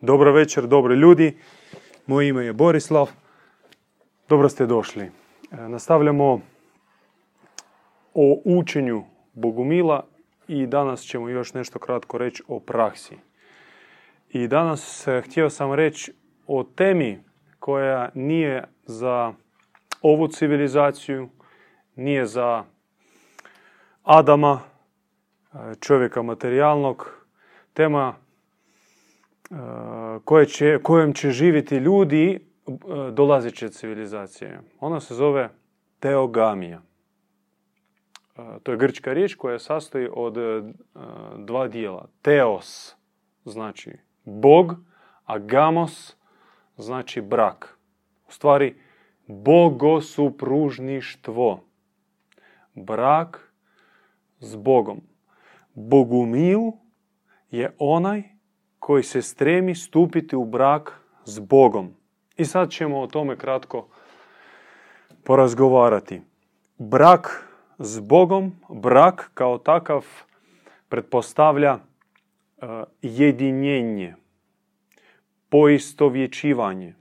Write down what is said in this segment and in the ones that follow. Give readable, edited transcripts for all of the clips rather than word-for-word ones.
Dobro večer, dobri ljudi. Moje ime je Borislav. Dobro ste došli. Nastavljamo o učenju Bogumila i danas ćemo još nešto kratko reći o praksi. I danas htio sam reći o temi koja nije za ovu civilizaciju, nije za Adama, čovjeka materijalnog, tema kojom će živjeti ljudi dolazeće civilizacije. Ona se zove teogamija. To je grčka riječ koja sastoji od dva dijela. Teos znači Bog, a gamos znači brak. U stvari, bogosupružništvo. Brak s Bogom. Bogumil je onaj koji se stremi stupiti u brak s Bogom. I sad ćemo o tome kratko porazgovarati. Brak s Bogom, brak kao takav pretpostavlja jedinjenje, poistovjećivanje,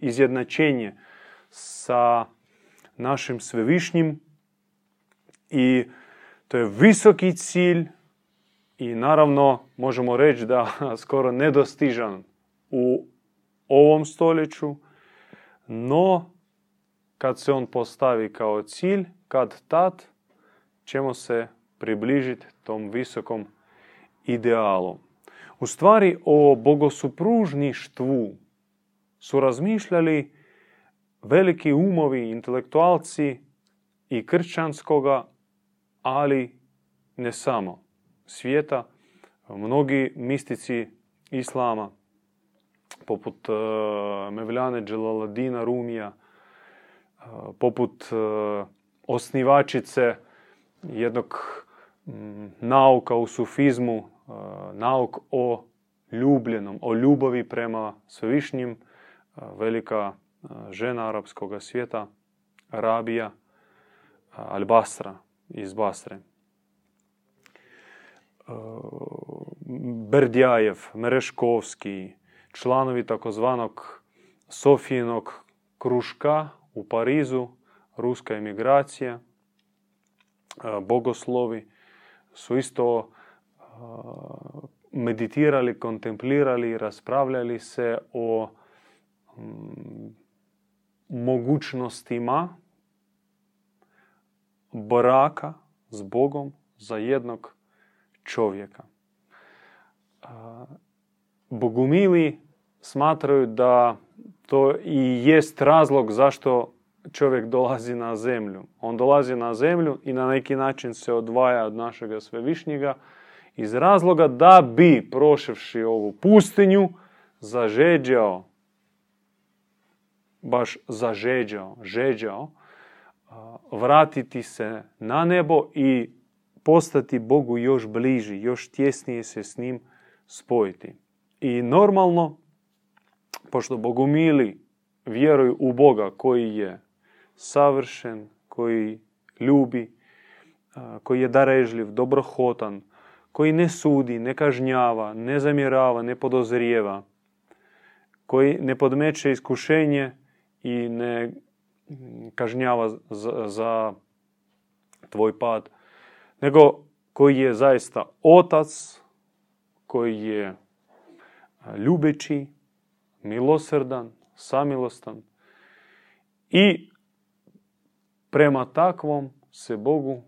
izjednačenje sa našim svevišnjim i to je visoki cilj i naravno možemo reći da skoro nedostižan u ovom stoljeću, no kad se on postavi kao cilj, kad tad ćemo se približiti tom visokom idealu. U stvari o bogosupružništvu su razmišljali veliki umovi, intelektualci i kršćanskoga, ali ne samo svijeta, mnogi mistici islama, poput Mevlane Dželaladina Rumija, poput osnivačice jednog nauka u sufizmu, nauk o ljubljenom, o ljubavi prema svevišnjim, velika žena arapskog svijeta, Rabija Al-Basra iz Basre. Berdjajev, Mereškovski, članovi takozvanog Sofijinog kružka u Parizu, ruska emigracija, bogoslovi su isto meditirali, kontemplirali, raspravljali se o mogućnostima braka s Bogom za jednog čovjeka. Bogumili smatraju da to i jest razlog zašto čovjek dolazi na zemlju. On dolazi na zemlju i na neki način se odvaja od našega svevišnjega iz razloga da bi, proševši ovu pustinju, zažeđao, baš zažeđao, žeđao, vratiti se na nebo i postati Bogu još bliži, još tjesnije se s njim spojiti. I normalno, pošto Bogumili vjeruju u Boga koji je savršen, koji ljubi, koji je darežljiv, dobrohotan, koji ne sudi, ne kažnjava, ne zamjerava, ne podozrijeva, koji ne podmeće iskušenje i ne kažnjava za tvoj pad, nego koji je zaista otac, koji je ljubeći, milosrdan, samilostan i prema takvom se Bogu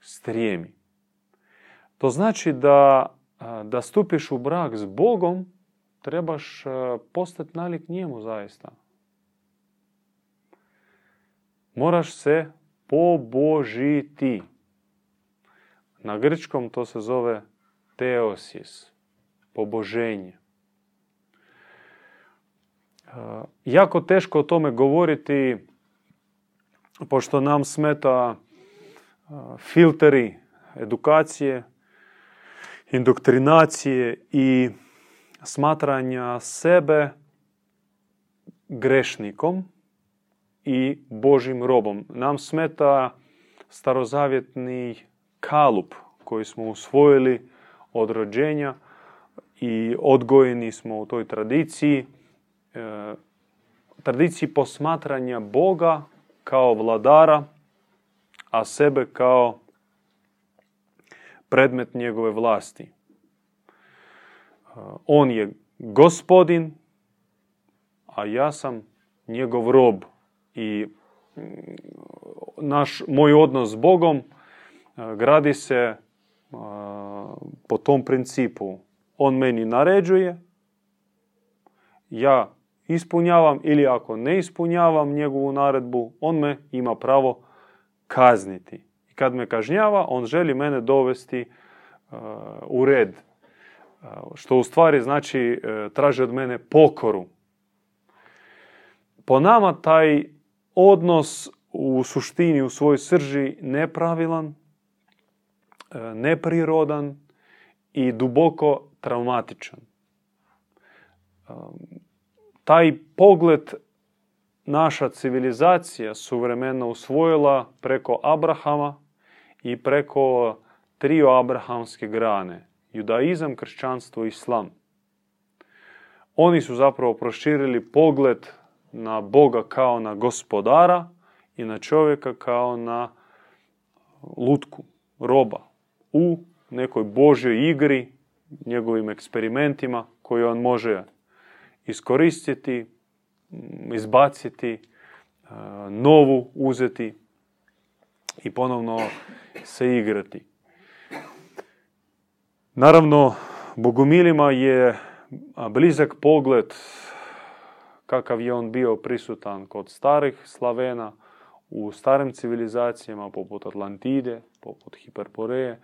strijemi. To znači da stupiš u brak s Bogom, trebaš postati nalik njemu zaista. Moraš se pobožiti. Na grčkom to se zove teosis, poboženje. Jako teško o tome govoriti, pošto nam smeta filteri edukacije, indoktrinacije i smatranja sebe grešnikom i Božim robom. Nam smeta starozavjetni kalup koji smo usvojili od rođenja i odgojeni smo u toj tradiciji, tradiciji posmatranja Boga kao vladara, a sebe kao predmet njegove vlasti. On je gospodin, a ja sam njegov rob. I moj odnos s Bogom gradi se po tom principu. On meni naređuje, ja ispunjavam, ili ako ne ispunjavam njegovu naredbu, on me ima pravo kazniti. I kad me kažnjava, on želi mene dovesti u red. Što u stvari znači traži od mene pokoru. Po nama taj odnos u suštini, u svojoj srži nepravilan, neprirodan i duboko traumatičan. Taj pogled naša civilizacija suvremeno usvojila preko Abrahama i preko trio abrahamske grane. Judaizam, kršćanstvo i islam. Oni su zapravo proširili pogled na Boga kao na gospodara i na čovjeka kao na lutku, roba, u nekoj Božjoj igri, njegovim eksperimentima koje on može iskoristiti, izbaciti, novu uzeti i ponovno se igrati. Naravno, Bogumilima je blizak pogled kakav je on bio prisutan kod starih Slavena u starim civilizacijama poput Atlantide, poput Hiperboreje,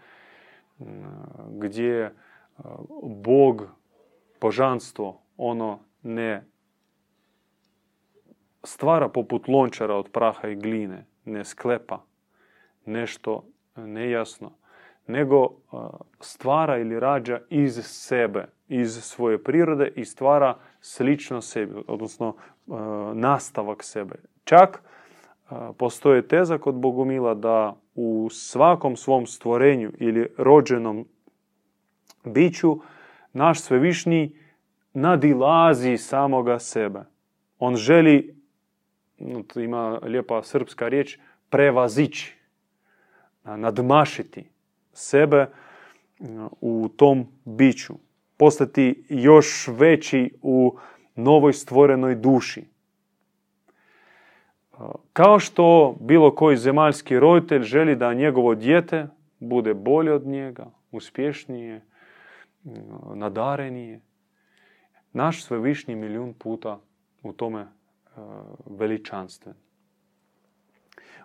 gdje Bog, božanstvo, ono ne stvara poput lončara od praha i gline, ne sklepa nešto nejasno, nego stvara ili rađa iz sebe, iz svoje prirode i stvara slično sebi, odnosno nastavak sebe. Čak postoje teza kod Bogumila da u svakom svom stvorenju ili rođenom biću naš Svevišnji nadilazi samoga sebe. On želi, ima lijepa srpska riječ, prevazići, nadmašiti sebe u tom biću, postati još veći u novoj stvorenoj duši. Kao što bilo koji zemaljski roditelj želi da njegovo dijete bude bolje od njega, uspješnije, nadarenije, naš Svevišnji milijun puta u tome veličanstven.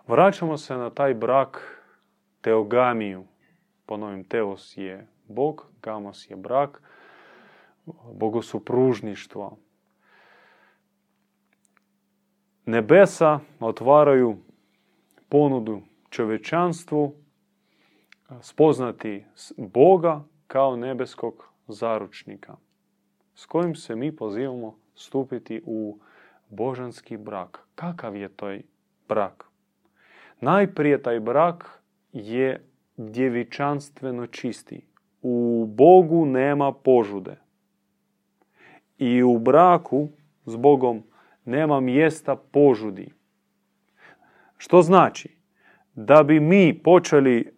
Vraćamo se na taj brak teogamiju. Ponovim, teos je Bog, gamos je brak, bogosupružništvo. Nebesa otvaraju ponudu čovječanstvu spoznati Boga kao nebeskog zaručnika, s kojim se mi pozivamo stupiti u božanski brak. Kakav je taj brak? Najprije taj brak je djevičanstveno čisti. U Bogu nema požude. I u braku s Bogom nema mjesta požudi. Što znači? Da bi mi počeli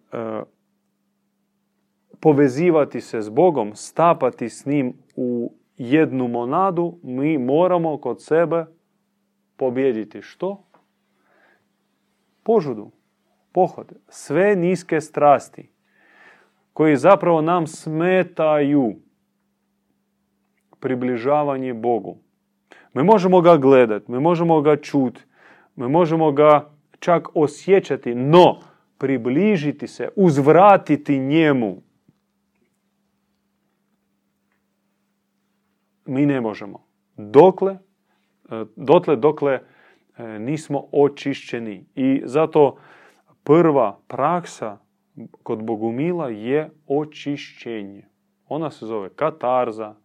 povezivati se s Bogom, stapati s njim u jednu monadu, mi moramo kod sebe pobijediti što? Požudu. Pohode, sve niske strasti koje zapravo nam smetaju približavanje Bogu. Mi možemo ga gledati, mi možemo ga čuti, mi možemo ga čak osjećati, no približiti se, uzvratiti njemu mi ne možemo. Dotle nismo očišćeni. I zato prva praksa kod Bogumila je očišćenje. Ona se zove katarza,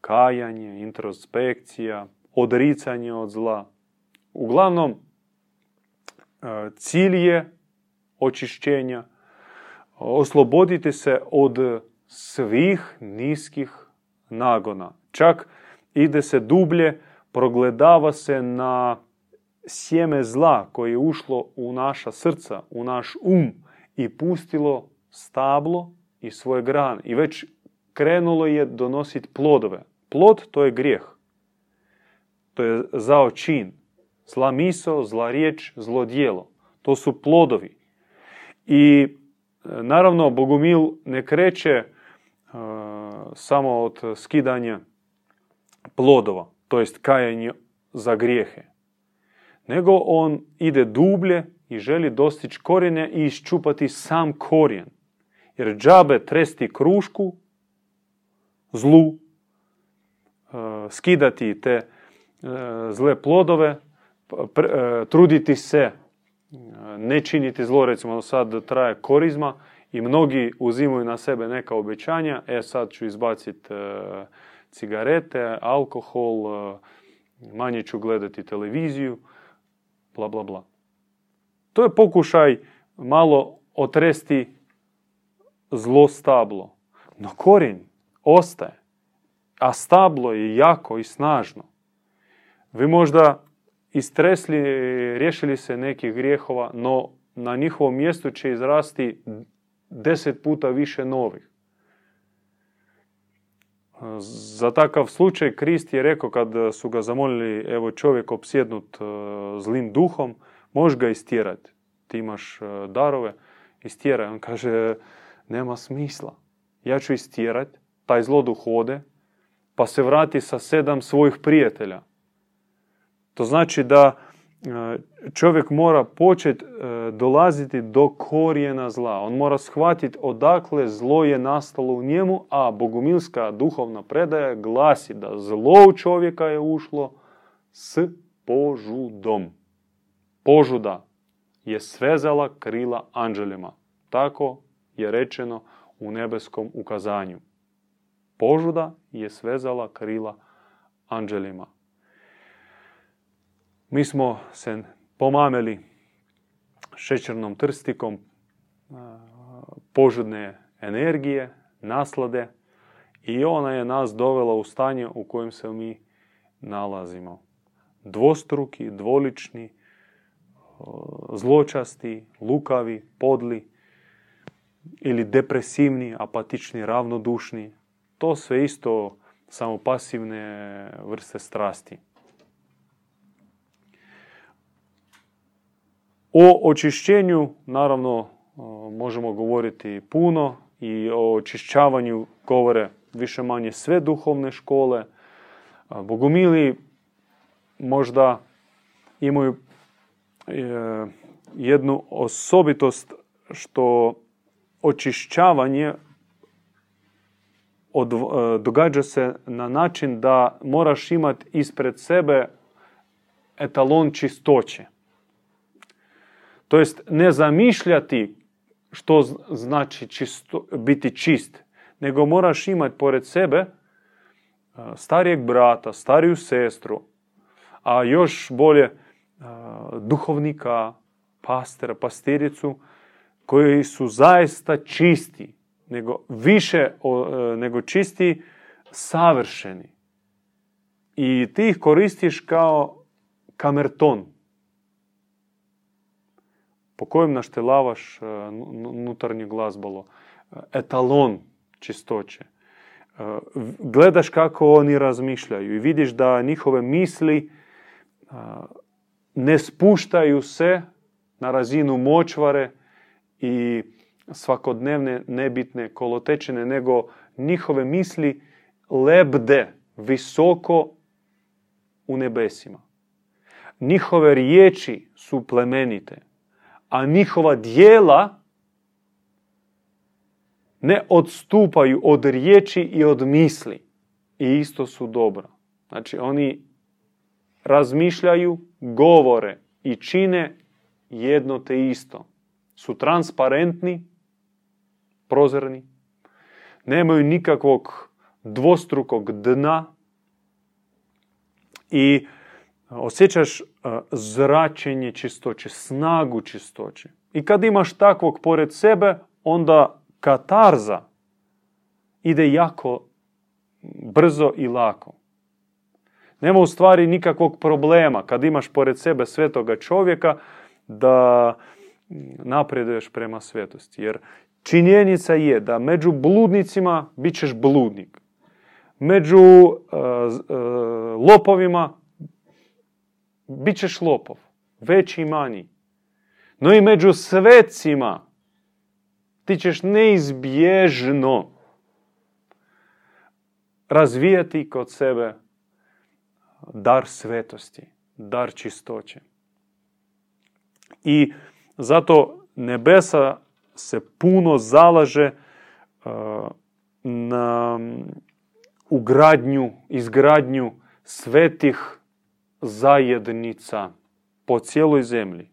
kajanje, introspekcija, odricanje od zla. Uglavnom, cilj je očišćenja, osloboditi se od svih niskih nagona. Čak ide se dublje, progledava se na sjeme zla koje je ušlo u naša srca, u naš um i pustilo stablo i svoje grane. I već krenulo je donositi plodove. Plod to je grijeh. To je zao čin. Zla misao, zla riječ, zlo djelo. To su plodovi. I naravno Bogumil ne kreće samo od skidanja plodova, to jest kajanje za grijehe. Nego on ide dublje i želi dostići korijenja i iščupati sam korijen. Jer džabe tresti krušku, zlu, skidati te zle plodove, truditi se ne činiti zlo, recimo sad traje korizma i mnogi uzimaju na sebe neka obećanja, sad ću izbaciti cigarete, alkohol, manje ću gledati televiziju, bla, bla, bla. To je pokušaj malo otresti zlo stablo. No korijen ostaje, a stablo je jako i snažno. Vi možda istresli, riješili se nekih grijehova, no na njihovom mjestu će izrasti 10 puta više novih. Za takav slučaj Krist je rekao kad su ga zamolili, evo čovjek opsjednut zlim duhom, možeš ga istjerati, ti imaš darove, istjeraj. On kaže, nema smisla, ja ću istjerati, taj zloduh ode, pa se vrati sa 7 svojih prijatelja. To znači da čovjek mora početi dolaziti do korijena zla. On mora shvatiti odakle zlo je nastalo u njemu, a bogumilska duhovna predaja glasi da zlo u čovjeka je ušlo s požudom. Požuda je svezala krila anđelima. Tako je rečeno u nebeskom ukazanju. Požuda je svezala krila anđelima. Mi smo se pomamili šećernom trstikom požudne energije, naslade i ona je nas dovela u stanje u kojem se mi nalazimo. Dvostruki, dvolični, zločasti, lukavi, podli ili depresivni, apatični, ravnodušni. To sve isto samo pasivne vrste strasti. O očišćenju, naravno, možemo govoriti puno i o očišćavanju govore više manje sve duhovne škole. Bogumili možda imaju jednu osobitost što očišćavanje događa se na način da moraš imati ispred sebe etalon čistoće. To jest ne zamišljati što znači biti čist, nego moraš imati pored sebe starijeg brata, stariju sestru, a još bolje duhovnika, pastera, pastiricu, koji su zaista čisti, nego čisti, savršeni. I ti ih koristiš kao kamerton, po kojem naštelavaš nutarnje glazbalo, etalon čistoće. Gledaš kako oni razmišljaju i vidiš da njihove misli ne spuštaju se na razinu močvare i svakodnevne nebitne kolotečine, nego njihove misli lebde visoko u nebesima. Njihove riječi su plemenite, a njihova djela ne odstupaju od riječi i od misli. I isto su dobra. Znači, oni razmišljaju, govore i čine jedno te isto. Su transparentni, prozirni, nemaju nikakvog dvostrukog dna i osjećaš zračenje čistoće, snagu čistoće. I kad imaš takvog pored sebe, onda katarza ide jako brzo i lako. Nema u stvari nikakvog problema kad imaš pored sebe svetoga čovjeka da napreduješ prema svetosti. Jer činjenica je da među bludnicima bit ćeš bludnik. Među lopovima bit ćeš lopov. Veći i manji. No i među svecima ti ćeš neizbježno razvijati kod sebe dar svetosti, dar čistoće. I zato nebesa se puno zalaže na ugradnju, izgradnju svetih zajednica po cijeloj zemlji.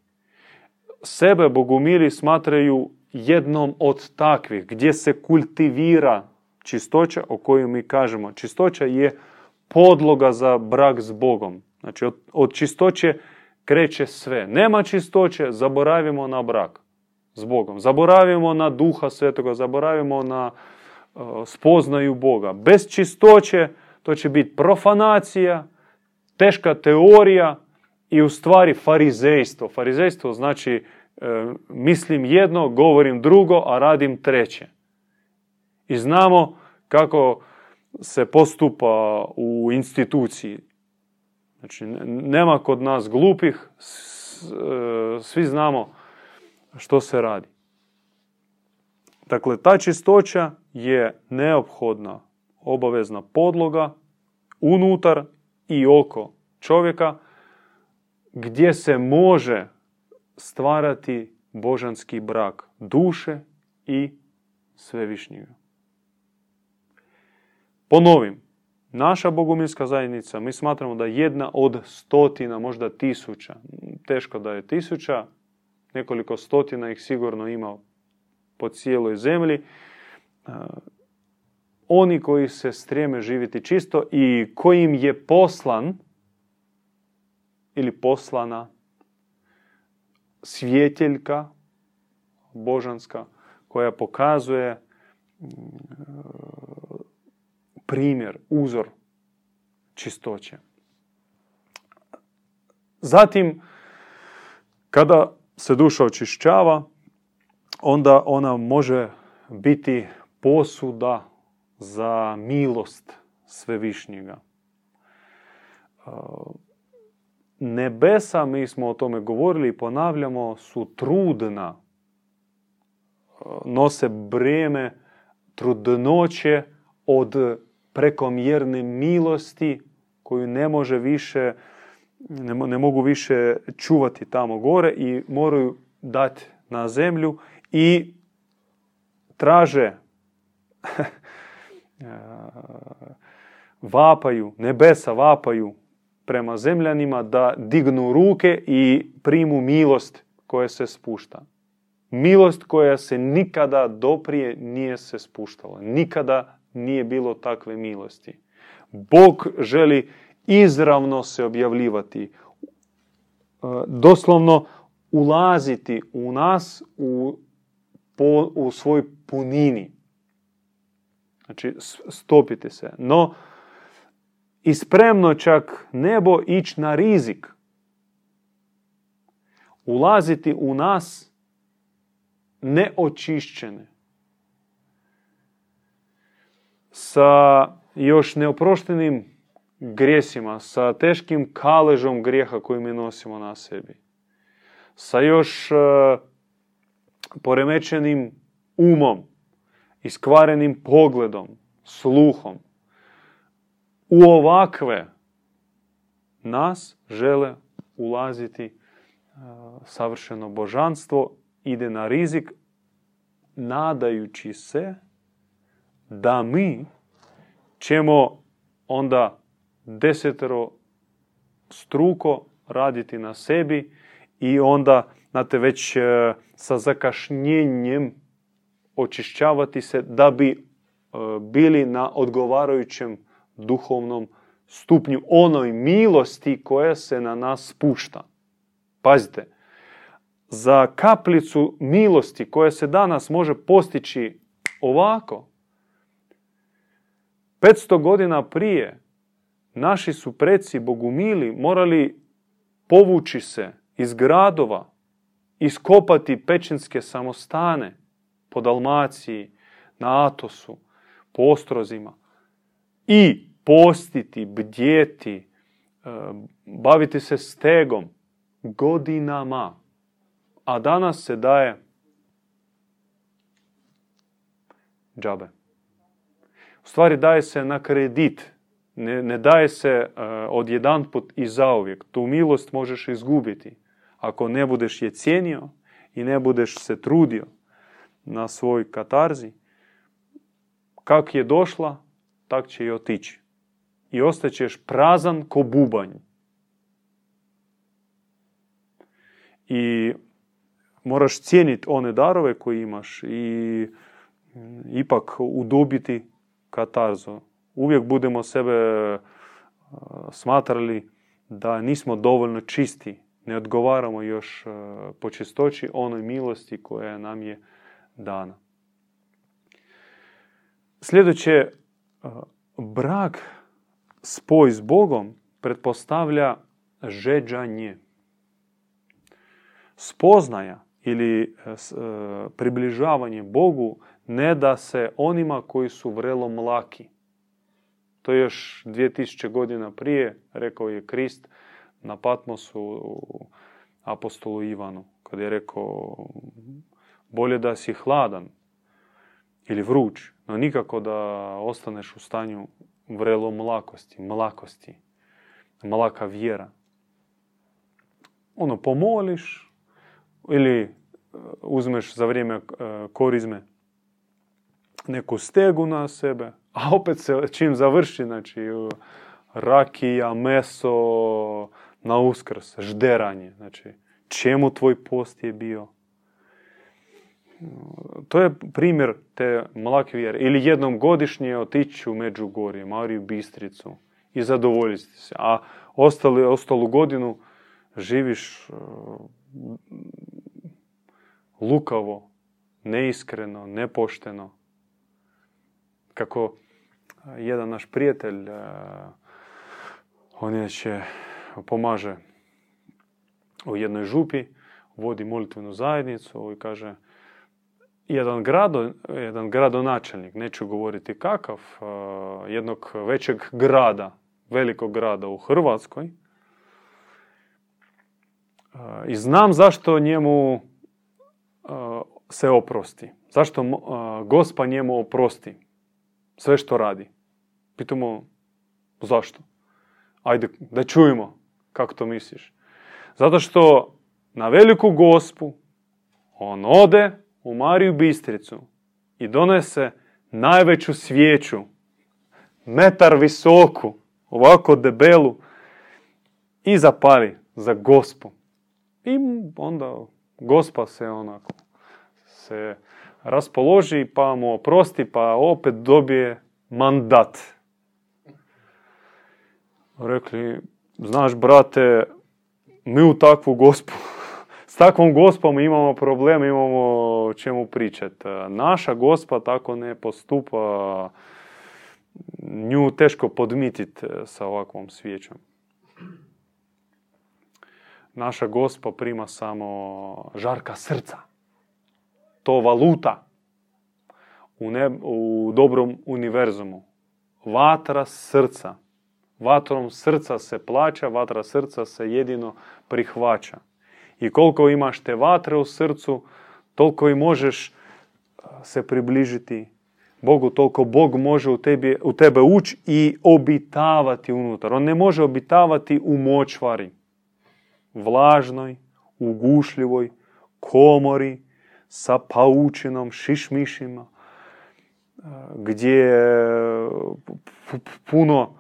Sebe Bogumili smatraju jednom od takvih gdje se kultivira čistoća o kojoj mi kažemo. Čistoća je podloga za brak s Bogom. Znači od čistoće kreće sve. Nema čistoće, zaboravimo na brak s Bogom. Zaboravimo na Duha Svetoga, zaboravimo na spoznaju Boga. Bez čistoće to će biti profanacija, teška teorija i u stvari farizejstvo. Farizejstvo znači mislim jedno, govorim drugo, a radim treće. I znamo kako se postupa u instituciji. Znači, nema kod nas glupih, svi znamo što se radi. Dakle, ta čistoća je neophodna, obavezna podloga unutar i oko čovjeka gdje se može stvarati božanski brak duše i svevišnjega. Ponovim, naša bogumilska zajednica, mi smatramo da jedna od stotina, možda tisuća, teško da je tisuća, nekoliko stotina ih sigurno ima po cijeloj zemlji, oni koji se strijeme živjeti čisto i kojim je poslan ili poslana svjetiljka božanska koja pokazuje primjer, uzor čistoće. Zatim, kada se duša očišćava, onda ona može biti posuda za milost Svevišnjega. Nebesa, mi smo o tome govorili i ponavljamo, su trudna. Nose breme trudnoće od prekomjerne milosti koju ne mogu više čuvati tamo gore i moraju dati na zemlju i traže, vapaju, nebesa vapaju prema zemljanima da dignu ruke i primu milost koja se spušta. Milost koja se nikada doprije nije se spuštala. Nikada nije bilo takve milosti. Bog želi izravno se objavljivati, doslovno ulaziti u nas u svoj punini. Znači, stopiti se. No, i spremno čak nebo ići na rizik. Ulaziti u nas neočišćene. Sa još neoproštenim grijesima, sa teškim kaležom grijeha koji mi nosimo na sebi, sa još poremećenim umom, iskvarenim pogledom, sluhom. U ovakve nas žele ulaziti savršeno božanstvo, ide na rizik nadajući se da mi ćemo onda deseterostruko raditi na sebi i onda, znate, već sa zakašnjenjem očišćavati se da bi bili na odgovarajućem duhovnom stupnju onoj milosti koja se na nas spušta. Pazite, za kaplicu milosti koja se danas može postići ovako, 500 godina prije naši su preci Bogumili morali povući se iz gradova, iskopati pećinske samostane po Dalmaciji, na Atosu, po ostrozima i postiti, bdjeti, baviti se stegom godinama. A danas se daje džabe. U stvari daje se na kredit. Ne daje se odjedanput i zauvijek. Tu milost možeš izgubiti ako ne budeš je cijenio i ne budeš se trudio na svoj katarzi. Kak je došla, tak će i otići. I ostaćeš prazan ko bubanj. I moraš cijeniti one darove koje imaš i ipak udobiti katarzu. Uvijek budemo sebe smatrali da nismo dovoljno čisti. Ne odgovaramo još po čistoći onoj milosti koja nam je dana. Sljedeće, brak, spoj s Bogom pretpostavlja žeđanje. Spoznaja ili približavanje Bogu ne da se onima koji su vrelo mlaki. To je još 2000 godina prije, rekao je Krist na Patmosu apostolu Ivanu, kad je rekao bolje da si hladan ili vruć, no nikako da ostaneš u stanju vrelo mlakosti, mlaka vjera. Ono, pomoliš ili uzmeš za vrijeme korizme neku stegu na sebe, a opet se čim završi, znači rakija, meso, na Uskrs, žderanje. Znači, čemu tvoj post je bio? To je primjer te mlake vjere. Ili jednom godišnje otići u Međugorje, Mariju Bistricu i zadovoljiti se. A ostalu godinu živiš lukavo, neiskreno, nepošteno. Kako jedan naš prijatelj, on inače pomaže u jednoj župi, vodi molitvenu zajednicu i kaže, jedan gradonačelnik, neću govoriti kakav, jednog većeg grada, velikog grada u Hrvatskoj. I znam zašto njemu se oprosti. Zašto Gospa njemu oprosti sve što radi. Pitamo zašto? Ajde, da čujemo kako to misliš. Zato što na veliku Gospu on ode u Mariju Bistricu i donese najveću svijeću, metar visoku, ovako debelu, i zapali za Gospu. I onda Gospa se onako se raspoloži, pa mu oprosti, pa opet dobije mandat. Rekli, znaš, brate, mi u takvu Gospu, s takvom Gospom imamo problem, imamo o čemu pričati. Naša Gospa tako ne postupa, nju teško podmititi sa ovakvom svijećom. Naša Gospa prima samo žarka srca. To valuta u dobrom univerzumu. Vatra srca. Vatrom srca se plaća, vatra srca se jedino prihvaća. I koliko imaš te vatre u srcu, toliko i možeš se približiti Bogu, toliko Bog može u tebe ući i obitavati unutar. On ne može obitavati u močvari, vlažnoj, ugušljivoj komori sa paučinom, šišmišima, gdje puno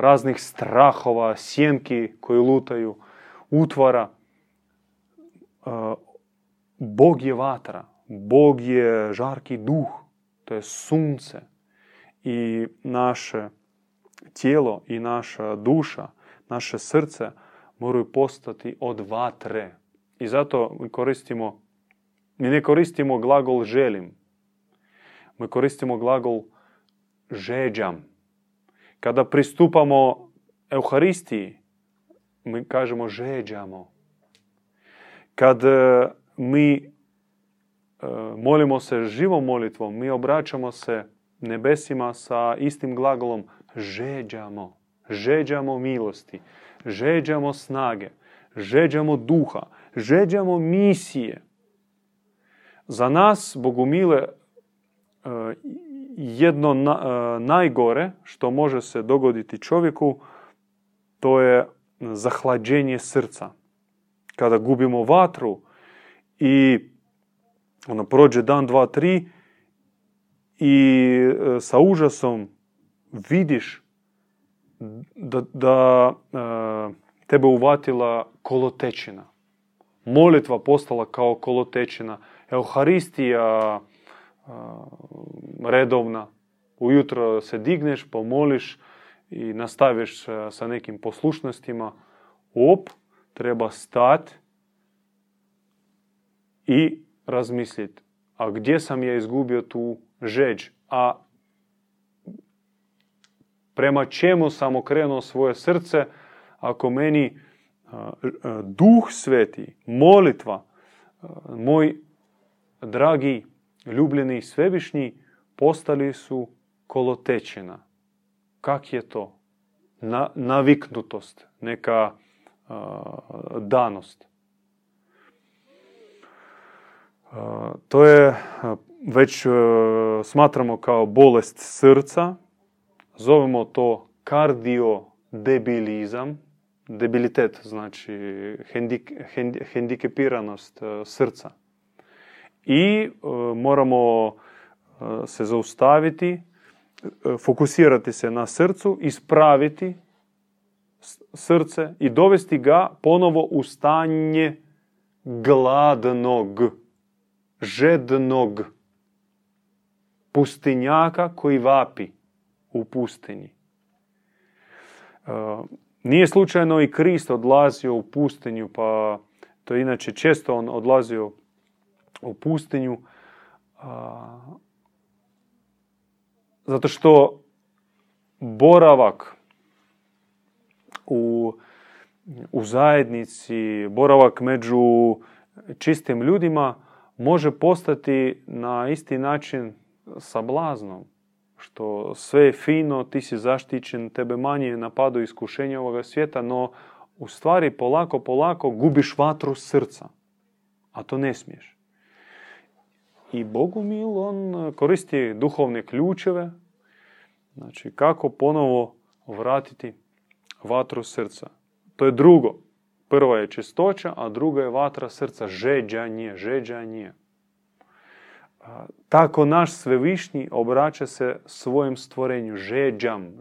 raznih strahova, sjenki koji lutaju, utvara. Bog je vatra, Bog je žarki duh, to je sunce. I naše tijelo i naša duša, naše srce moraju postati od vatre. I zato mi ne koristimo glagol želim, mi koristimo glagol žeđam. Kada pristupamo Euharistiji, mi kažemo žeđamo. Kad mi molimo se živom molitvom, mi obraćamo se nebesima sa istim glagolom žeđamo. Žeđamo milosti, žeđamo snage, žeđamo duha, žeđamo misije. Za nas, Bogumile, jedno najgore što može se dogoditi čovjeku, to je zahlađenje srca. Kada gubimo vatru i ono, prođe dan, dva, tri i sa užasom vidiš da tebe uvatila kolotečina. Molitva postala kao kolotečina. Euharistija redovna. Ujutro se digneš, pomoliš i nastaviš sa nekim poslušnostima. Op, treba stati i razmisliti. A gdje sam ja izgubio tu žeđ? A prema čemu sam okrenuo svoje srce? Ako meni Duh Sveti, molitva, moj dragi, ljubljeni i svevišnji, postali su kolotečina. Kak je to? Naviknutost, neka danost. To je već smatramo kao bolest srca, zovemo to kardiodebilizam, debilitet znači hendikepiranost srca. I moramo se zaustaviti, fokusirati se na srcu, ispraviti srce i dovesti ga ponovo u stanje gladnog, žednog pustinjaka koji vapi u pustinji. Nije slučajno i Krist odlazio u pustinju, pa to inače često on odlazio u pustinju, zato što boravak u zajednici, boravak među čistim ljudima može postati na isti način sablaznom. Što sve je fino, ti si zaštićen, tebe manje napadu iskušenja ovoga svijeta, no u stvari polako gubiš vatru srca. A to ne smiješ. I Bogumil, on koristi duhovne ključeve. Znači, kako ponovo vratiti vatru srca. To je drugo. Prva je čistoća, a druga je vatra srca. Žeđanje. Tako naš svevišnji obraća se svojem stvorenju. Žeđam.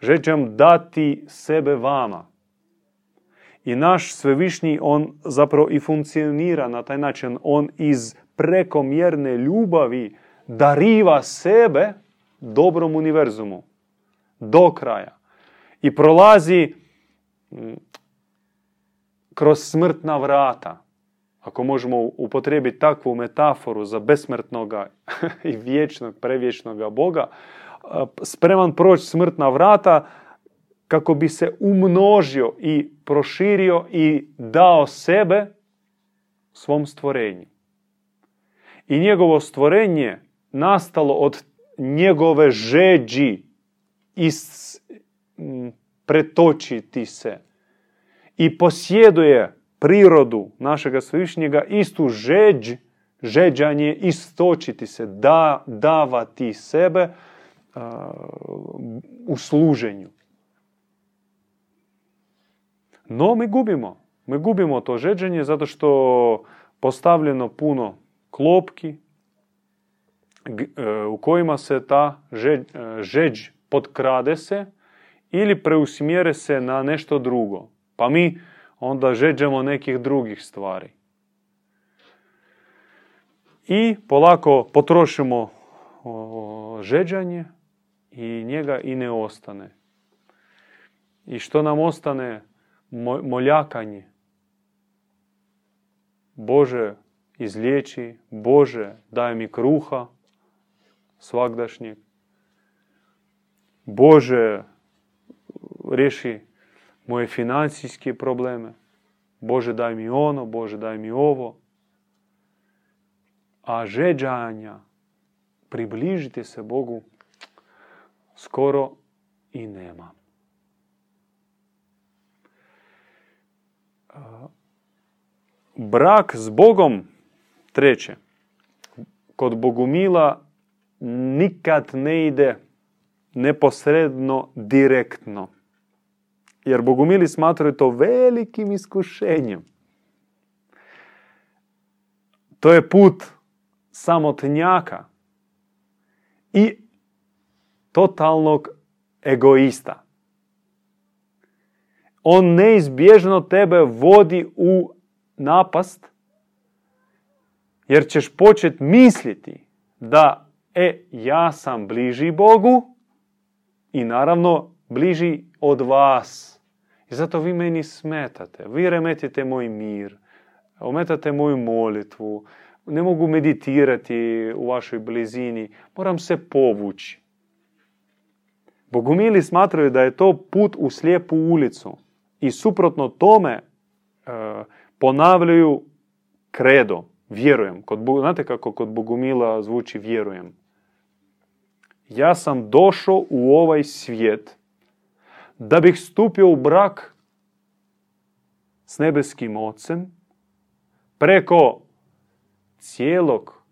Žeđam dati sebe vama. I naš svevišnji, on zapravo i funkcionira na taj način. On iz prekomjerne ljubavi dariva sebe dobrom univerzumu. Do kraja. I prolazi kroz smrtna vrata. Ako možemo upotrijebiti takvu metaforu za besmrtnoga i vječnog, prevječnoga Boga, spreman proći smrtna vrata kako bi se umnožio i proširio i dao sebe svom stvorenju. I njegovo stvorenje nastalo od njegove žeđi pretočiti se i posjeduje prirodu našega svevišnjega, istu žeđ, žeđanje, istočiti se, davati sebe u služenju. No mi gubimo to žeđanje zato što postavljeno puno klopki u kojima se ta žeđ potkrade se ili preusmjere se na nešto drugo. Pa mi onda žeđamo nekih drugih stvari. I polako potrošimo žeđanje i njega i ne ostane. I što nam ostane? Moljakanje. Bože, izliječi. Bože, daj mi kruha svakdašnjeg. Bože, riješi moje financijske probleme, Bože daj mi ono, Bože daj mi ovo. A žeđanja približiti se Bogu skoro i nema. Brak s Bogom, treće, kod Bogumila nikad ne ide neposredno, direktno. Jer Bogumili smatraju to velikim iskušenjem. To je put samotnjaka i totalnog egoista. On neizbježno tebe vodi u napast, jer ćeš početi misliti da ja sam bliži Bogu i naravno bliži od vas. I zato vi meni smetate, vi remetite moj mir, ometate moju molitvu, ne mogu meditirati u vašoj blizini, moram se povući. Bogumili smatraju da je to put u slijepu ulicu i suprotno tome ponavljaju kredo, vjerujem. Znate kako kod Bogumila zvuči vjerujem? Ja sam došao u ovaj svijet da bih stupio u brak s nebeskim ocem preko cijelog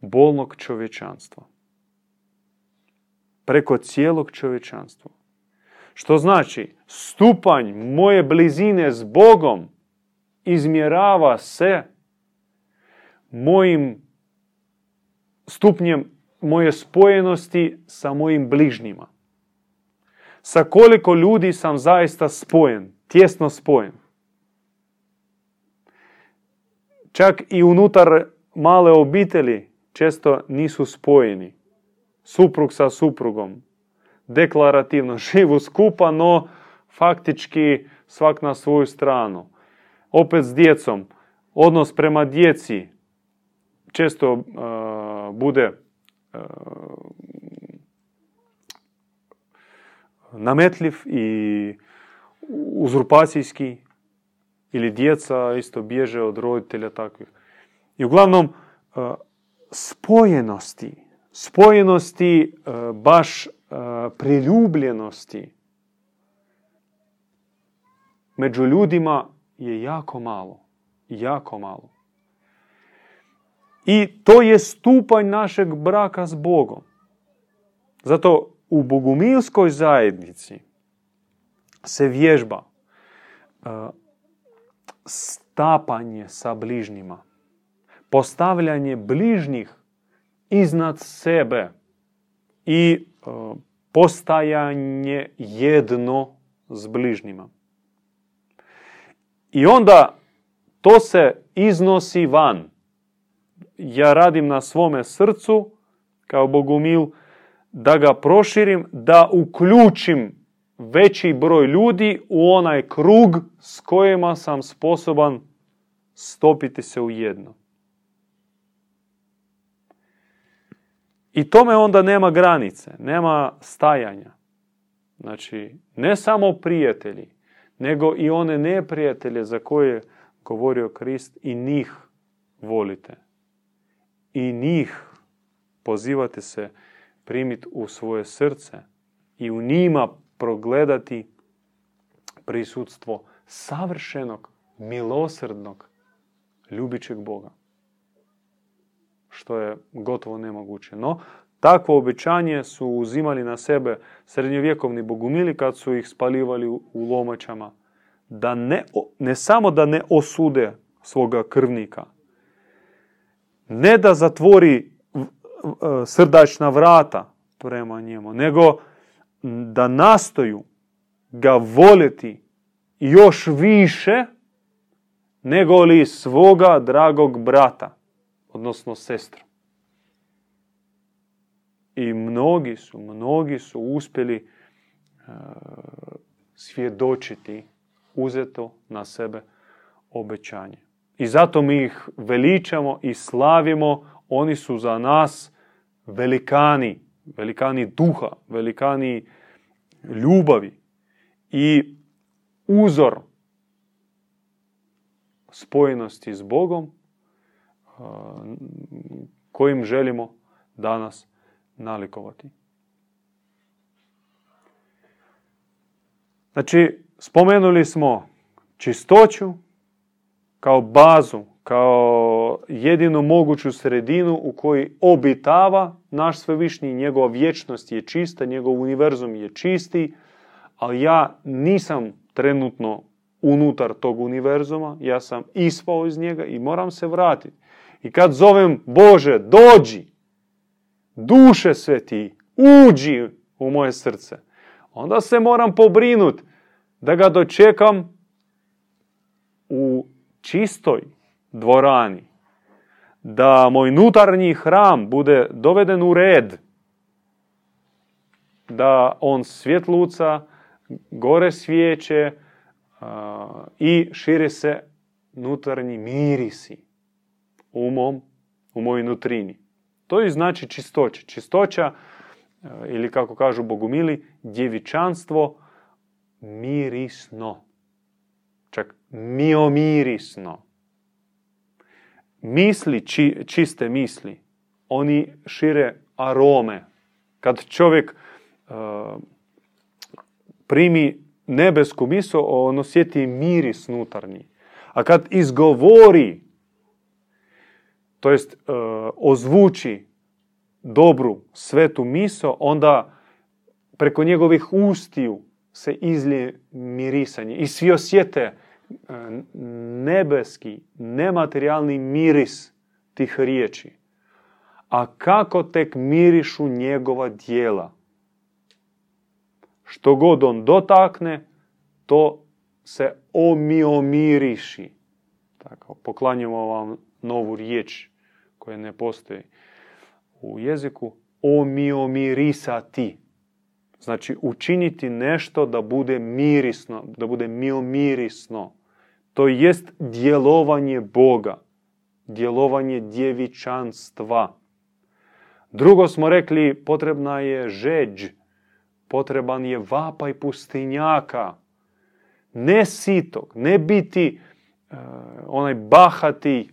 bolnog čovječanstva. Preko cijelog čovječanstva. Što znači, stupanj moje blizine s Bogom izmjerava se mojim stupnjem moje spojenosti sa mojim bližnjima. Sa koliko ljudi sam zaista spojen, tjesno spojen. Čak i unutar male obitelji često nisu spojeni. Suprug sa suprugom. Deklarativno živu skupa, no faktički svak na svoju stranu. Opet s djecom. Odnos prema djeci često bude nametljiv i uzurpacijski. Ili djeca isto bježe od roditelja takvih. I uglavnom, spojenosti, baš priljubljenosti među ljudima je jako malo. Jako malo. I to je stupanj našeg braka s Bogom. Zato u bogumilskoj zajednici se vježba stapanje sa bližnjima. Postavljanje bližnjih iznad sebe i postajanje jedno s bližnjima. I onda to se iznosi van. Ja radim na svome srcu kao Bogumil da ga proširim, da uključim veći broj ljudi u onaj krug s kojima sam sposoban stopiti se u jedno. I tome onda nema granice, nema stajanja. Znači, ne samo prijatelji, nego i one neprijatelje za koje je govorio Krist, i njih volite. I njih pozivate se primiti u svoje srce i u njima progledati prisutstvo savršenog, milosrdnog, ljubičeg Boga. Što je gotovo nemoguće. No, takvo obećanje su uzimali na sebe srednjovjekovni bogumili kad su ih spalivali u lomačama. Da ne samo da ne osude svoga krvnika, ne da zatvori srdačna vrata prema njemu, nego da nastoju ga voljeti još više nego li svoga dragog brata, odnosno sestru. I mnogi su uspjeli svjedočiti uzeto na sebe obećanje. I zato mi ih veličamo i slavimo, oni su za nas velikani, velikani duha, velikani ljubavi i uzor spojenosti s Bogom kojim želimo danas nalikovati. Znači, spomenuli smo čistoću kao bazu, kao jedinu moguću sredinu u kojoj obitava naš Svevišnji, njegova vječnost je čista, njegov univerzum je čisti, ali ja nisam trenutno unutar tog univerzuma, ja sam ispao iz njega i moram se vratiti. I kad zovem Bože, dođi, duše sveti, uđi u moje srce, onda se moram pobrinuti da ga dočekam u čistoj dvorani, da moj unutarnji hram bude doveden u red, da on svjetluca, gore svijeće i širi se unutarnji mirisi umom u mojoj nutrini. To je znači čistoća. Čistoća, ili kako kažu Bogumili, djevičanstvo mirisno. Čak miomirisno. Misli, čiste misli, oni šire arome. Kad čovjek primi nebesku miso, on osjeti miris unutarnji. A kad izgovori, to jest ozvuči dobru, svetu miso, onda preko njegovih ustiju se izlije mirisanje. I svi osjete nebeski, nematerijalni miris tih riječi. A kako tek mirišu njegova djela? Što god on dotakne, to se omiomiriši. Tako, poklanjamo vam novu riječ koja ne postoji u jeziku, omiomirisati. Znači, učiniti nešto da bude mirisno, da bude miomirisno. To jest djelovanje Boga, djelovanje djevičanstva. Drugo smo rekli, potrebna je žeđ, potreban je vapaj pustinjaka. Ne sitog, ne biti onaj bahati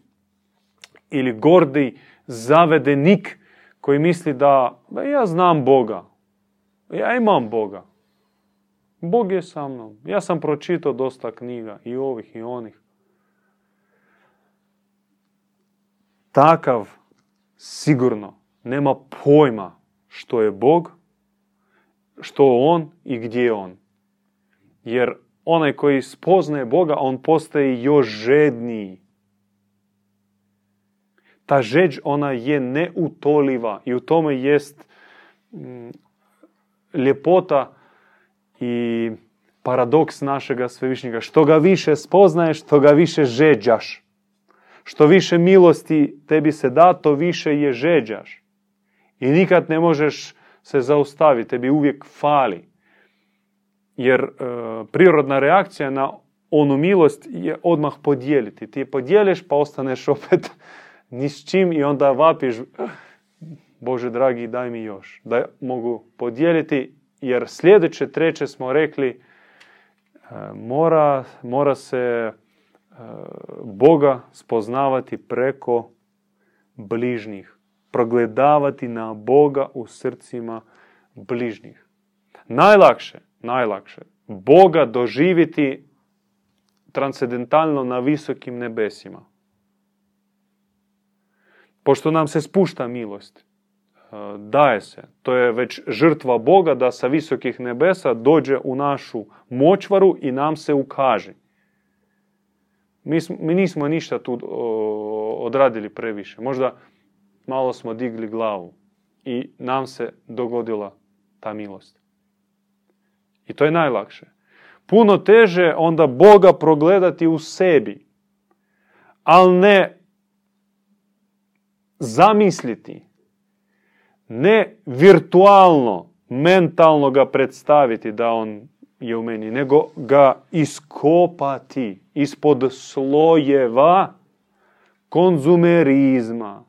ili gordi zavedenik koji misli da ja znam Boga, ja imam Boga, Bog je sa mnom, ja sam pročitao dosta knjiga i ovih i onih. Takav sigurno nema pojma što je Bog, što on i gdje je on. Jer onaj koji spoznaje Boga, on postaje još žedniji. Ta žeđ, ona je neutoliva i u tome jest ljepota i paradoks našega Svevišnjega. Što ga više spoznaješ, što ga više žeđaš. Što više milosti tebi se da, to više je žeđaš. I nikad ne možeš se zaustaviti, tebi uvijek fali. Jer prirodna reakcija na onu milost je odmah podijeliti. Ti je podijeliš pa ostaneš opet ni s čim i onda vapiš, Bože dragi, daj mi još, da mogu podijeliti, jer sljedeće, treće smo rekli, mora se Boga spoznavati preko bližnjih, progledavati na Boga u srcima bližnjih. Najlakše, Boga doživjeti transcendentalno na visokim nebesima. Pošto nam se spušta milost, daje se. To je već žrtva Boga da sa visokih nebesa dođe u našu močvaru i nam se ukaže. Mi nismo ništa tu odradili previše. Možda malo smo digli glavu i nam se dogodila ta milost. I to je najlakše. Puno teže onda Boga progledati u sebi, ali ne zamisliti, ne virtualno, mentalno ga predstaviti da on je u meni, nego ga iskopati ispod slojeva konzumerizma,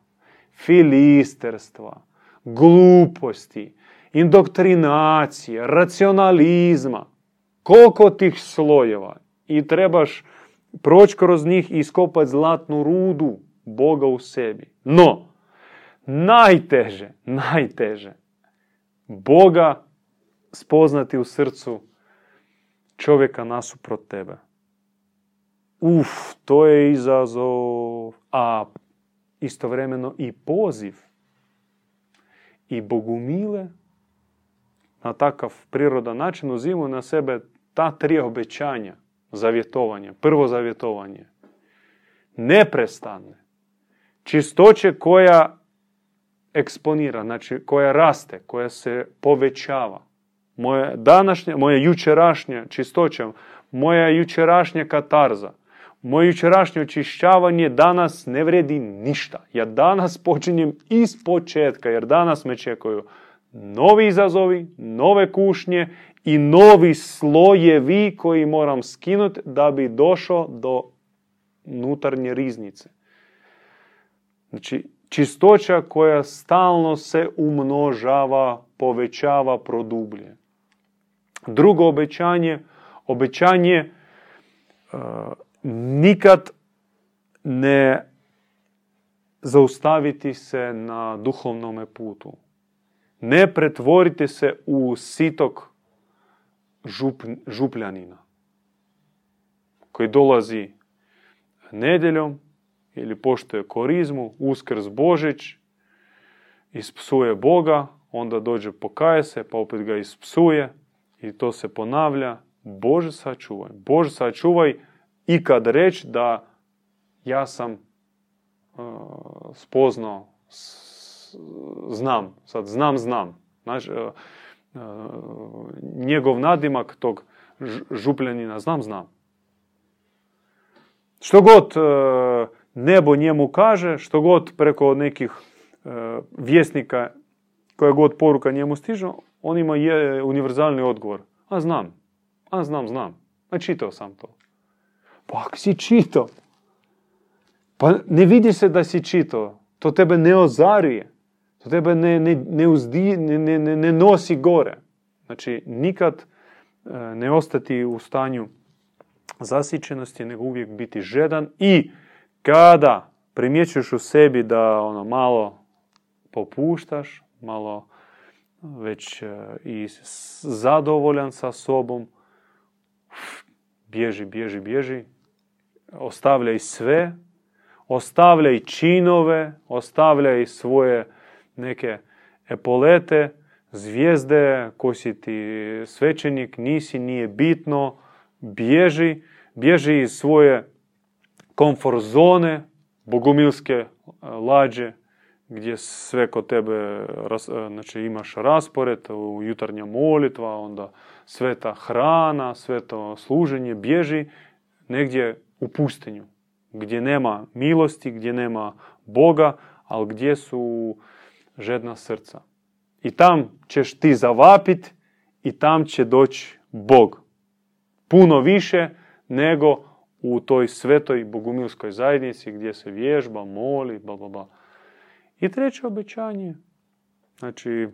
filisterstva, gluposti, indoktrinacije, racionalizma, koliko tih slojeva i trebaš proći kroz njih i iskopati zlatnu rudu Boga u sebi. No, najteže Boga spoznati u srcu čovjeka nasuprot tebe. To je izazov, a istovremeno i poziv. I Bogumile na takav prirodan način uzimu na sebe ta tri obećanja zavjetovanja. Prvo zavjetovanje. Neprestane. Čistoće koja eksponira, znači koja raste, koja se povećava. Moja jučerašnja čistoća, moja jučerašnja katarza, moje jučerašnje očišćavanje danas ne vrijedi ništa. Ja danas počinjem iz početka, jer danas me čekaju novi izazovi, nove kušnje i novi slojevi koji moram skinuti da bi došao do unutarnje riznice. Znači, čistoća koja stalno se umnožava, povećava, produblje. Drugo obećanje nikad ne zaustaviti se na duhovnom putu. Ne pretvorite se u sitok župljanina koji dolazi nedjeljom ili poštuje korizmu, Uskrs, Božić, ispsuje Boga, onda dođe, pokaje se, pa opet ga ispsuje i to se ponavlja. Bože sačuvaj i kad reći da ja sam spoznao, znam. Znači, njegov nadimak tog župljanina, znam. Što god nebo njemu kaže, što god preko nekih vjesnika, koja god poruka njemu stiže, on ima univerzalni odgovor. A znam. A čitao sam to. Pa ako si čitao, pa ne vidi se da si čitao, to tebe ne ozaruje, to tebe ne nosi gore. Znači, nikad ne ostati u stanju zasićenosti, nego uvijek biti žedan i kada primjećuješ u sebi da malo popuštaš, malo već i zadovoljan sa sobom, bježi, ostavljaj sve, ostavljaj činove, ostavljaj svoje neke epolete, zvijezde, ko si ti svećenik, nisi, nije bitno, bježi iz svoje komfort zone, bogumilske lađe, gdje sve kod tebe, znači imaš raspored, jutarnja molitva, onda sveta hrana, sveto služenje, bježi negdje u pustinju, gdje nema milosti, gdje nema Boga, ali gdje su žedna srca. I tam ćeš ti zavapit i tam će doći Bog. Puno više nego u toj svetoj bogumilskoj zajednici gdje se vježba, moli, blablabla. I treće obećanje, znači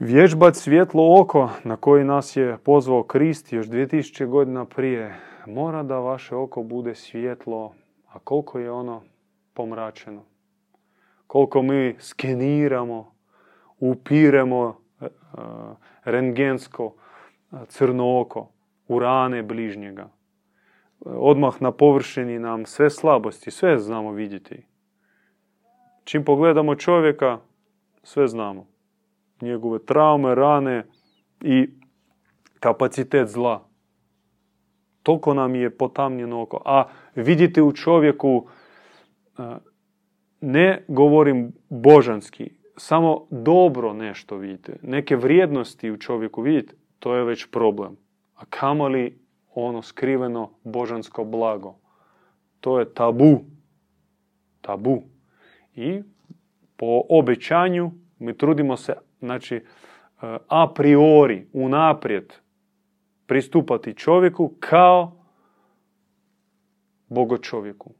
vježbat svjetlo oko na koji nas je pozvao Krist još 2000 godina prije. Mora da vaše oko bude svjetlo, a koliko je ono pomračeno. Koliko mi skeniramo, upiremo rengensko crno oko u rane bližnjega. Odmah na površini nam sve slabosti, sve znamo vidjeti. Čim pogledamo čovjeka, sve znamo. Njegove traume, rane i kapacitet zla. Toliko nam je potamnjeno oko. A vidite u čovjeku, ne govorim božanski, samo dobro nešto vidite. Neke vrijednosti u čovjeku vidite, to je već problem. A kamoli ono skriveno božansko blago. To je tabu. I po obećanju mi trudimo se, znači, a priori, unaprijed pristupati čovjeku kao bogočovjeku,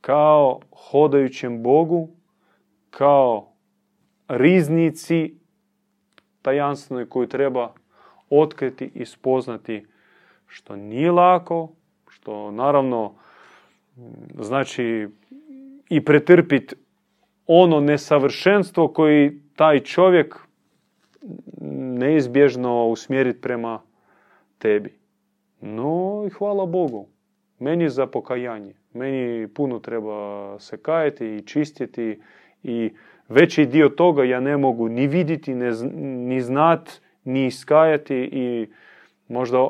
kao hodajućem Bogu, kao riznici tajanstvenoj koju treba otkriti i spoznati, što nije lako, što naravno znači i pretrpiti ono nesavršenstvo koji taj čovjek neizbježno usmjeriti prema tebi. No i hvala Bogu, meni za pokajanje. Meni puno treba se kajati i čistiti i veći dio toga ja ne mogu ni vidjeti, ni znati, ni iskajati i možda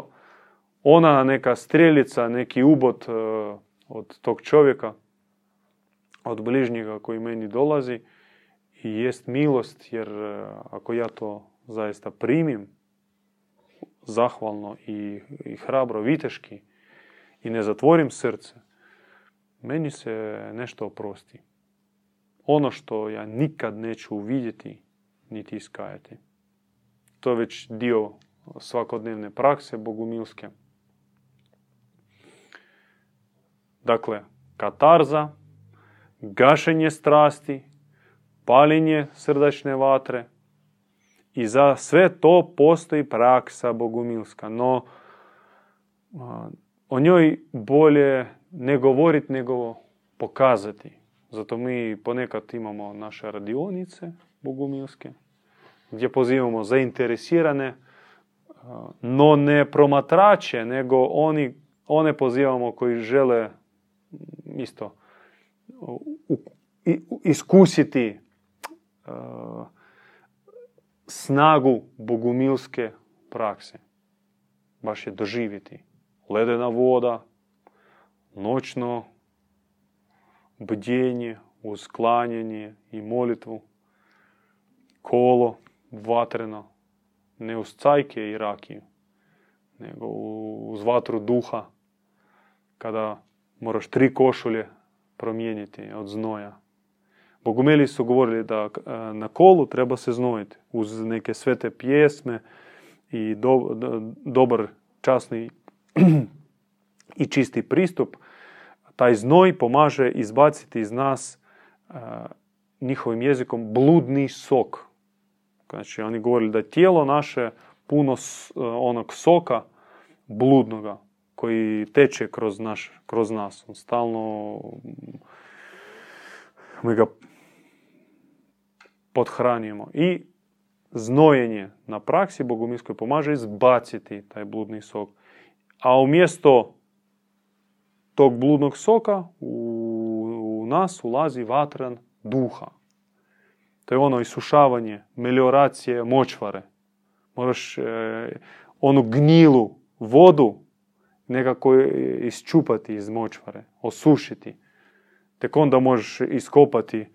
ona neka strelica, neki ubod od tog čovjeka, od bližnjega koji meni dolazi i jest milost, jer ako ja to zaista primim, zahvalno i hrabro, viteški i ne zatvorim srce, meni se nešto oprosti. Ono što ja nikad neću uvidjeti, niti iskajati. To je već dio svakodnevne prakse bogumilske. Dakle, katarza, gašenje strasti, palinje srdačne vatre. I za sve to postoji praksa bogumilska. No, o njoj bolje ne govoriti nego pokazati. Zato mi ponekad imamo naše radionice bogumilske, gdje pozivamo zainteresirane, no ne promatrače, nego one pozivamo koji žele isto iskusiti snagu bogumilske prakse. Baš je doživjeti. Ledena voda, noćno bdjenje, usklanjanje i molitvu, kolo vatreno, ne uz cajke i rakiju, nego uz vatru duha, kada moraš 3 košulje promijeniti od znoja. Bogumili su govorili da na kolu treba se znojiti uz neke svete pjesme i dobar, časni i čisti pristup. Taj znoj pomaže izbaciti iz nas njihovim jezikom bludni sok. Znači, oni govorili da tijelo naše puno onog soka bludnoga koji teče kroz nas. On stalno mi ga podhranimo. I znojenje na praksi bogumilskoj pomaže izbaciti taj bludni sok. A umjesto tog bludnog soka u nas ulazi vatran duha. To je ono isušavanje, melioracije močvare. Moraš onu gnilu vodu nekako isčupati iz močvare, osušiti. Tek onda možeš iskopati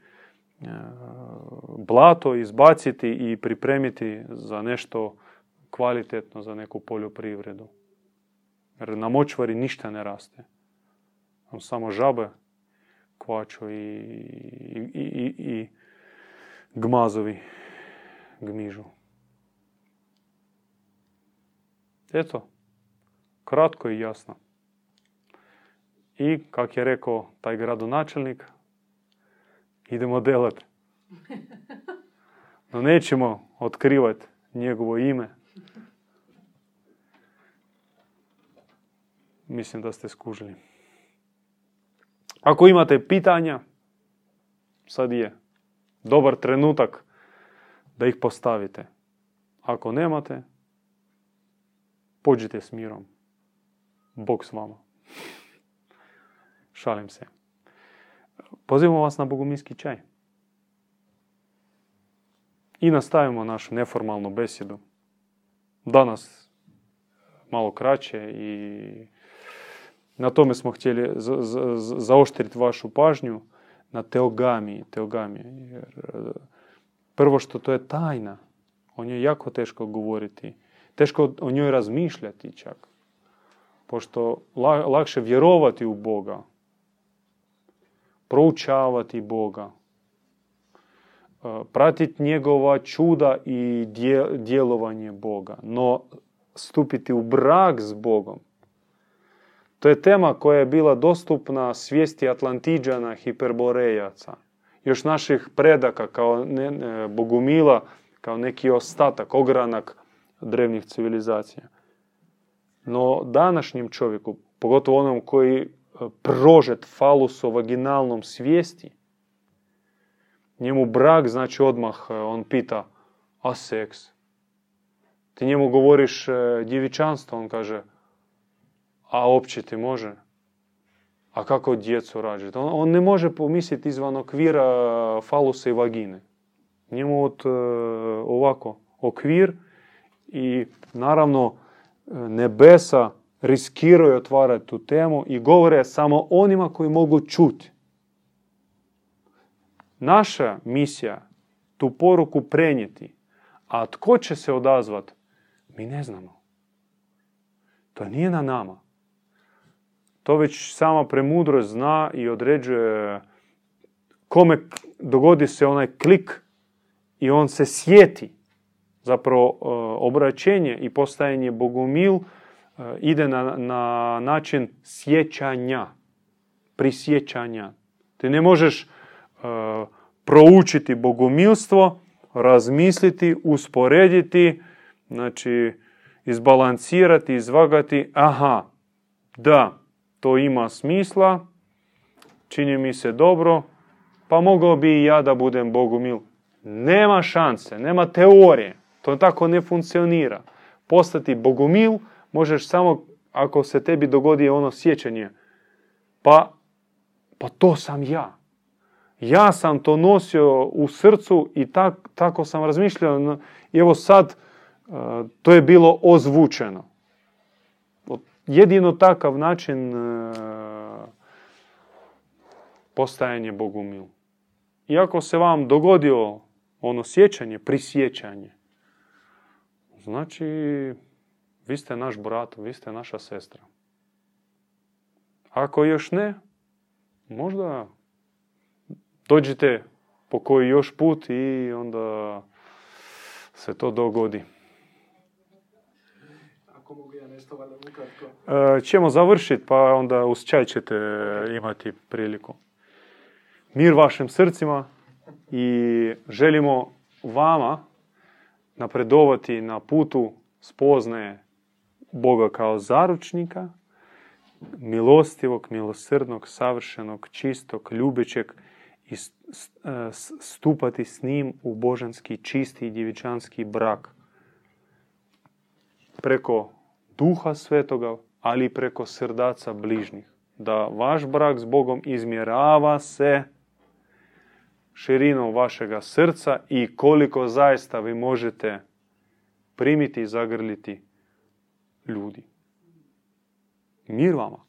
blato, izbaciti i pripremiti za nešto kvalitetno, za neku poljoprivredu. Jer na močvari ništa ne raste. Tam samo žabe kvaču i gmazovi gmižu. Eto, kratko i jasno. I, kak je rekao taj gradonačelnik, idemo delati. No nećemo otkrivati njegovo ime. Mislim da ste skužili. Ako imate pitanja, sad je dobar trenutak da ih postavite. Ako nemate, pođite s mirom. Bog s vama. Šalim se. Pozivamo vas na bogumilski čaj. I nastavimo našu neformalnu besedu. Danas malo kraće i na tome smo htjeli zaoštriti vašu pažnju na teogamiji. Jer prvo što to je tajna. O njoj jako teško govoriti. Teško o njoj razmišljati čak. Pošto lakše vjerovati u Boga. Proučavati Boga. Pratiti njegova čuda i djelovanje Boga. No stupiti u brak s Bogom. To je tema koja je bila dostupna svijesti Atlantiđana, Hiperborejaca. još naših predaka kao Bogumila, kao neki ostatak, ogranak drevnih civilizacija. No današnjem čovjeku, pogotovo onom koji prožet faluso vaginalnom svijesti, njemu brak, znači odmah on pita, a seks? Ti njemu govoriš djevičanstvo, on kaže, a opće ti može? A kako djecu rađati? On ne može pomisliti izvan okvira falusa i vagine. Njemu od ovako okvir i naravno nebesa riskiraju otvarati tu temu i govore samo onima koji mogu čuti. Naša misija tu poruku prenijeti, a tko će se odazvati, mi ne znamo. To nije na nama. To već sama premudrost zna i određuje kome dogodi se onaj klik i on se sjeti. Zapravo obraćenje i postajanje Bogumil ide na način sjećanja, prisjećanja. Ti ne možeš proučiti bogumilstvo, razmisliti, usporediti, znači izbalansirati, izvagati, aha, da, to ima smisla, čini mi se dobro, pa mogao bi i ja da budem Bogumil. Nema šanse, nema teorije, to tako ne funkcionira. Postati Bogumil možeš samo ako se tebi dogodi ono sjećanje, pa to sam ja. Ja sam to nosio u srcu i tako sam razmišljao. I evo sad, to je bilo ozvučeno. Jedino takav način postajanje Bogumil. I ako se vam dogodio ono sjećanje, prisjećanje, znači vi ste naš brat, vi ste naša sestra. Ako još ne, možda dođite po koji još put i onda se to dogodi. Ako mogu ja nešto valjda ukratko. Ćemo završiti, pa onda uz čaj ćete imati priliku. Mir vašim srcima i želimo vama napredovati na putu spoznaje Boga kao zaručnika, milostivog, milosrdnog, savršenog, čistog, ljubećeg i stupati s njim u božanski, čisti i djevičanski brak. Preko Duha Svetoga, ali i preko srdaca bližnjih. Da vaš brak s Bogom izmjerava se širinom vašega srca i koliko zaista vi možete primiti i zagrliti ljudi. Mir vama.